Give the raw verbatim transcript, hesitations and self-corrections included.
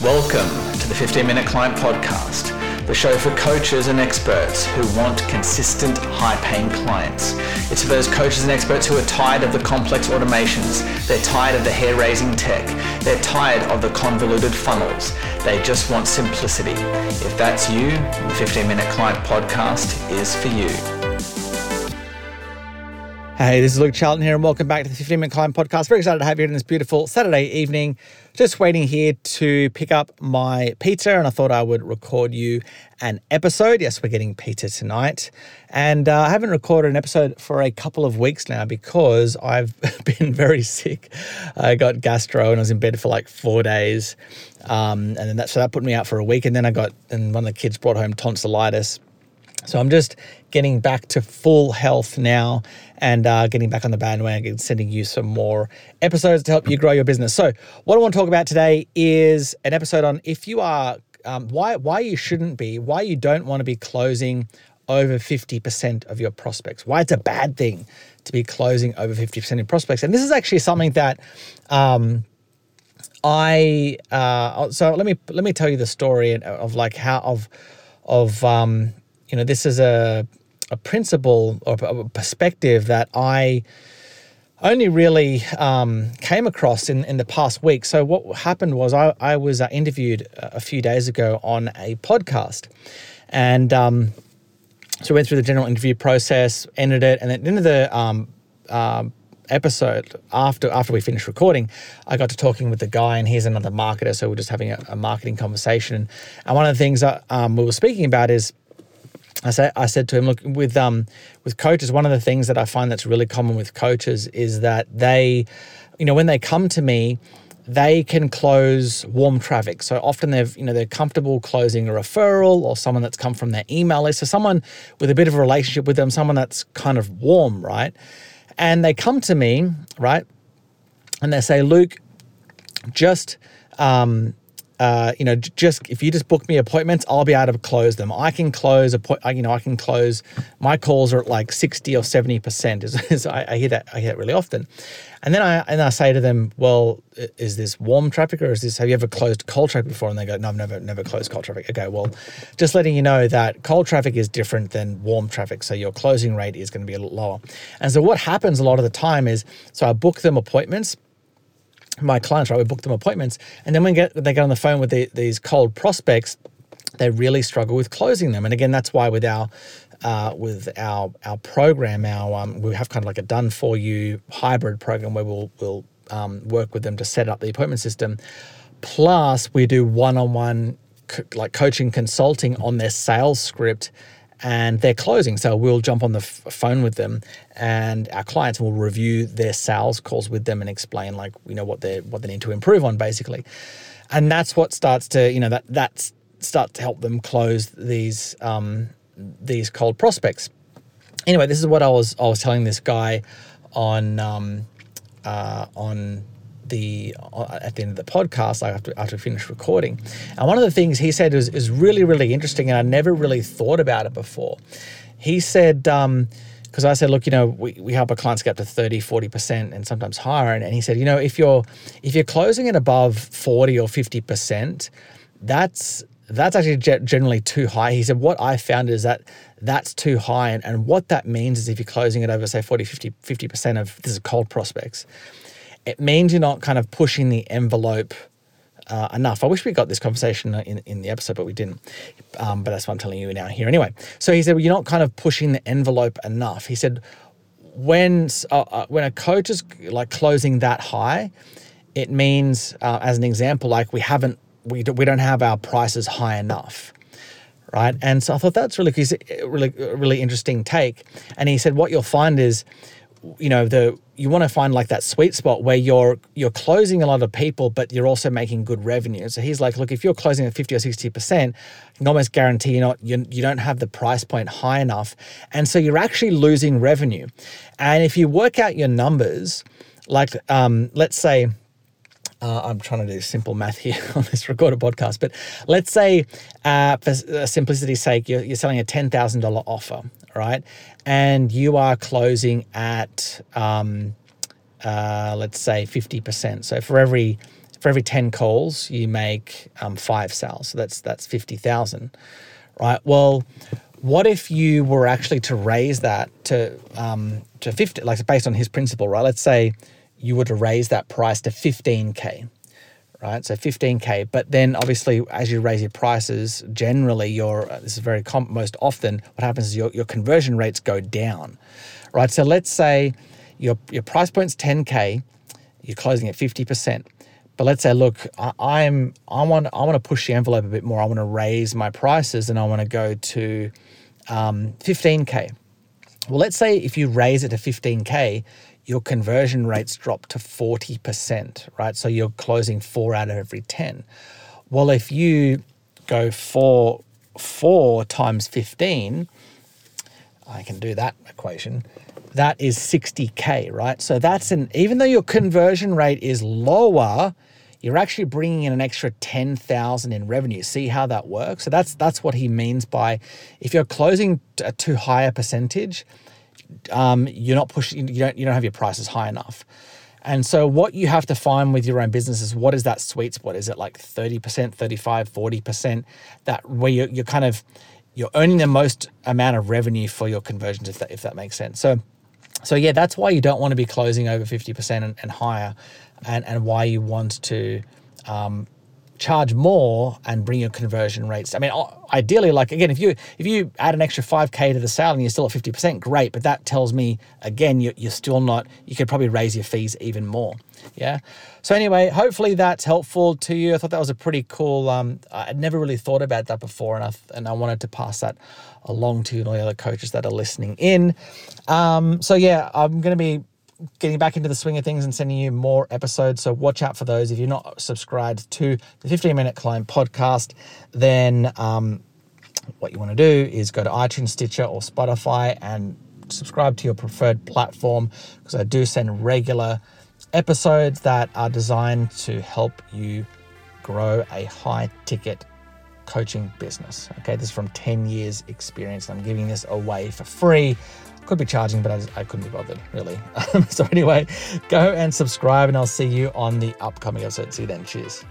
Welcome to the fifteen minute Client Podcast, the show for coaches and experts who want consistent, high-paying clients. It's for those coaches and experts who are tired of the complex automations. They're tired of the hair-raising tech. They're tired of the convoluted funnels. They just want simplicity. If that's you, the fifteen minute Client Podcast is for you. Hey, this is Luke Charlton here, and welcome back to the fifteen minute Client Podcast. Very excited to have you here on this beautiful Saturday evening. Just waiting here to pick up my pizza, and I thought I would record you an episode. Yes, we're getting pizza tonight. And uh, I haven't recorded an episode for a couple of weeks now because I've been very sick. I got gastro and I was in bed for like four days. Um, and then that, so that put me out for a week. And then I got, and one of the kids brought home tonsillitis. So I'm just getting back to full health now and uh, getting back on the bandwagon and sending you some more episodes to help you grow your business. So what I want to talk about today is an episode on if you are, um, why why you shouldn't be, why you don't want to be closing over fifty percent of your prospects, why it's a bad thing to be closing over fifty percent of prospects. And this is actually something that um, I, uh, so let me let me tell you the story of like how, of, of, um, you know, this is a a principle or a perspective that I only really um, came across in, in the past week. So what happened was I, I was interviewed a few days ago on a podcast. And um, so we went through the general interview process, ended it, and at the end of the um, uh, episode, after after we finished recording, I got to talking with the guy, and he's another marketer, so we're just having a, a marketing conversation. And one of the things that, um, we were speaking about is, I said, I said to him, look, with um, with coaches, one of the things that I find that's really common with coaches is that they, you know, when they come to me, they can close warm traffic. So often they've, you know, they're comfortable closing a referral or someone that's come from their email list, so someone with a bit of a relationship with them, someone that's kind of warm, right? And they come to me, right? And they say, Luke, just, um, Uh, you know, just if you just book me appointments, I'll be able to close them. I can close, a, you know, I can close. My calls are at like sixty or seventy percent. Is I, I hear that I hear that really often, and then I and I say to them, well, is this warm traffic or is this? Have you ever closed cold traffic before? And they go, no, I've never never closed cold traffic. Okay, well, just letting you know that cold traffic is different than warm traffic, so your closing rate is going to be a little lower. And so what happens a lot of the time is, so I book them appointments. My clients, right, we book them appointments, and then when get, they get on the phone with the, these cold prospects, they really struggle with closing them. And again, that's why with our uh, with our our program, our um, we have kind of like a done for you hybrid program where we'll we'll um, work with them to set up the appointment system. Plus, we do one on one like coaching consulting on their sales script and their closing. So we'll jump on the f- phone with them, and our clients will review their sales calls with them and explain, like, you know, what they what they need to improve on, basically. And that's what starts to, you know, that that's starts to help them close these um, these cold prospects. Anyway, this is what I was I was telling this guy on um, uh, on the uh, at the end of the podcast after after finished recording. And one of the things he said was is really, really interesting, and I never really thought about it before. He said, um, because I said, look, you know, we, we help our clients get up to thirty, forty percent and sometimes higher. And, and he said, you know, if you're if you're closing at above forty or fifty percent, that's that's actually generally too high. He said, what I found is that that's too high. And, and what that means is if you're closing it over, say, forty, fifty, fifty percent of, this is cold prospects, it means you're not kind of pushing the envelope uh, enough. I wish we got this conversation in, in the episode, but we didn't. Um, but that's what I'm telling you now here anyway. So he said, well, you're not kind of pushing the envelope enough. He said, when uh, when a coach is like closing that high, it means, uh, as an example, like we haven't, we don't, we don't have our prices high enough. Right. And so I thought that's really, really, really interesting take. And he said, what you'll find is, you know, the you want to find like that sweet spot where you're you're closing a lot of people, but you're also making good revenue. So he's like, look, if you're closing at fifty or sixty percent, I can almost guarantee you're not, you, you don't have the price point high enough. And so you're actually losing revenue. And if you work out your numbers, like um, let's say, uh, I'm trying to do simple math here on this recorded podcast, but let's say uh, for simplicity's sake, you're, you're selling a ten thousand dollars offer. Right, and you are closing at um, uh, let's say fifty percent. So for every for every ten calls, you make um, five sales. So that's that's fifty thousand, right? Well, what if you were actually to raise that to um, to fifty, like based on his principle, right? Let's say you were to raise that price to fifteen K, right? So fifteen K, but then obviously as you raise your prices, generally your, this is very com- most often, what happens is your, your conversion rates go down, right? So let's say your your price point's ten K, you're closing at fifty percent. But let's say, look, I, I'm I want I want to push the envelope a bit more. I want to raise my prices, and I want to go to um, fifteen K. Well, let's say if you raise it to fifteen K, your conversion rates drop to forty percent, right? So you're closing four out of every ten. Well, if you go four four times fifteen, I can do that equation. That is sixty K, right? So that's an, even though your conversion rate is lower, you're actually bringing in an extra ten thousand in revenue. See how that works? So that's that's what he means by, if you're closing a too high a percentage, um, you're not pushing, you don't you don't have your prices high enough. And so what you have to find with your own business is, what is that sweet spot? Is it like thirty percent, thirty-five, forty percent? That where you're, you're kind of you're earning the most amount of revenue for your conversions, if that if that makes sense. So. So yeah, that's why you don't want to be closing over fifty percent and, and higher, and, and why you want to um, charge more and bring your conversion rates. I mean, ideally, like again, if you if you add an extra five K to the sale and you're still at fifty percent, great. But that tells me, again, you're, you're still not, you could probably raise your fees even more. Yeah. So anyway, hopefully that's helpful to you. I thought that was a pretty cool, um, I'd never really thought about that before. And I, and I wanted to pass that along to all the other coaches that are listening in. Um, so yeah, I'm going to be getting back into the swing of things and sending you more episodes. So watch out for those. If you're not subscribed to the fifteen minute Client Podcast, then um, what you want to do is go to iTunes, Stitcher, or Spotify and subscribe to your preferred platform, because I do send regular episodes that are designed to help you grow a high ticket coaching business. Okay, this is from ten years experience. I'm giving this away for free. Could be charging, but I, just, I couldn't be bothered, really. So anyway, go and subscribe, and I'll see you on the upcoming episode. See you then. Cheers.